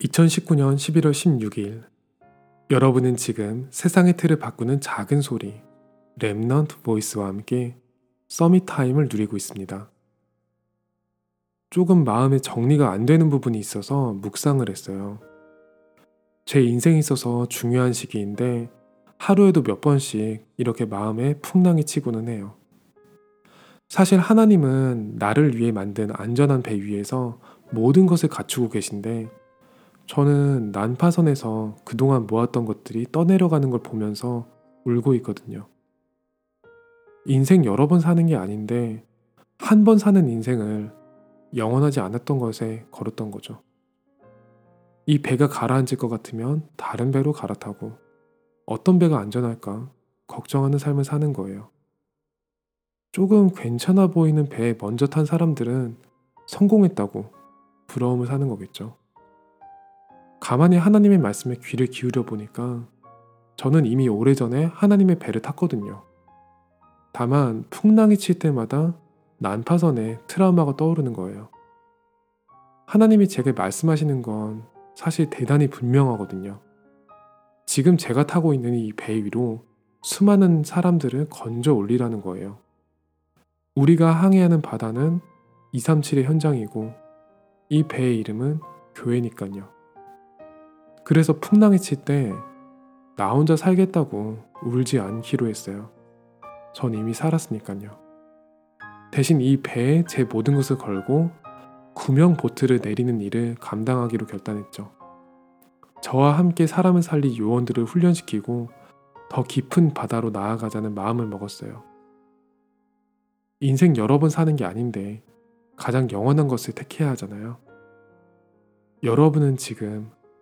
2019년 11월 16일 여러분은 지금 세상의 틀을 바꾸는 작은 소리 렘넌트 보이스와 함께 서밋 타임을 누리고 있습니다. 조금 마음에 정리가 안 되는 부분이 있어서 묵상을 했어요. 제 인생에 있어서 중요한 시기인데 하루에도 몇 번씩 이렇게 마음에 풍랑이 치고는 해요. 사실 하나님은 나를 위해 만든 안전한 배 위에서 모든 것을 갖추고 계신데 저는 난파선에서 그동안 모았던 것들이 떠내려가는 걸 보면서 울고 있거든요. 인생 여러 번 사는 게 아닌데 한 번 사는 인생을 영원하지 않았던 것에 걸었던 거죠. 이 배가 가라앉을 것 같으면 다른 배로 갈아타고 어떤 배가 안전할까 걱정하는 삶을 사는 거예요. 조금 괜찮아 보이는 배에 먼저 탄 사람들은 성공했다고 부러움을 사는 거겠죠. 가만히 하나님의 말씀에 귀를 기울여 보니까 저는 이미 오래전에 하나님의 배를 탔거든요. 다만 풍랑이 칠 때마다 난파선에 트라우마가 떠오르는 거예요. 하나님이 제게 말씀하시는 건 사실 대단히 분명하거든요. 지금 제가 타고 있는 이 배 위로 수많은 사람들을 건져 올리라는 거예요. 우리가 항해하는 바다는 237의 현장이고 이 배의 이름은 교회니까요. 그래서 풍랑이 칠 때 나 혼자 살겠다고 울지 않기로 했어요. 전 이미 살았으니까요. 대신 이 배에 제 모든 것을 걸고 구명 보트를 내리는 일을 감당하기로 결단했죠. 저와 함께 사람을 살릴 요원들을 훈련시키고 더 깊은 바다로 나아가자는 마음을 먹었어요. 인생 여러 번 사는 게 아닌데 가장 영원한 것을 택해야 하잖아요. 여러분은 지금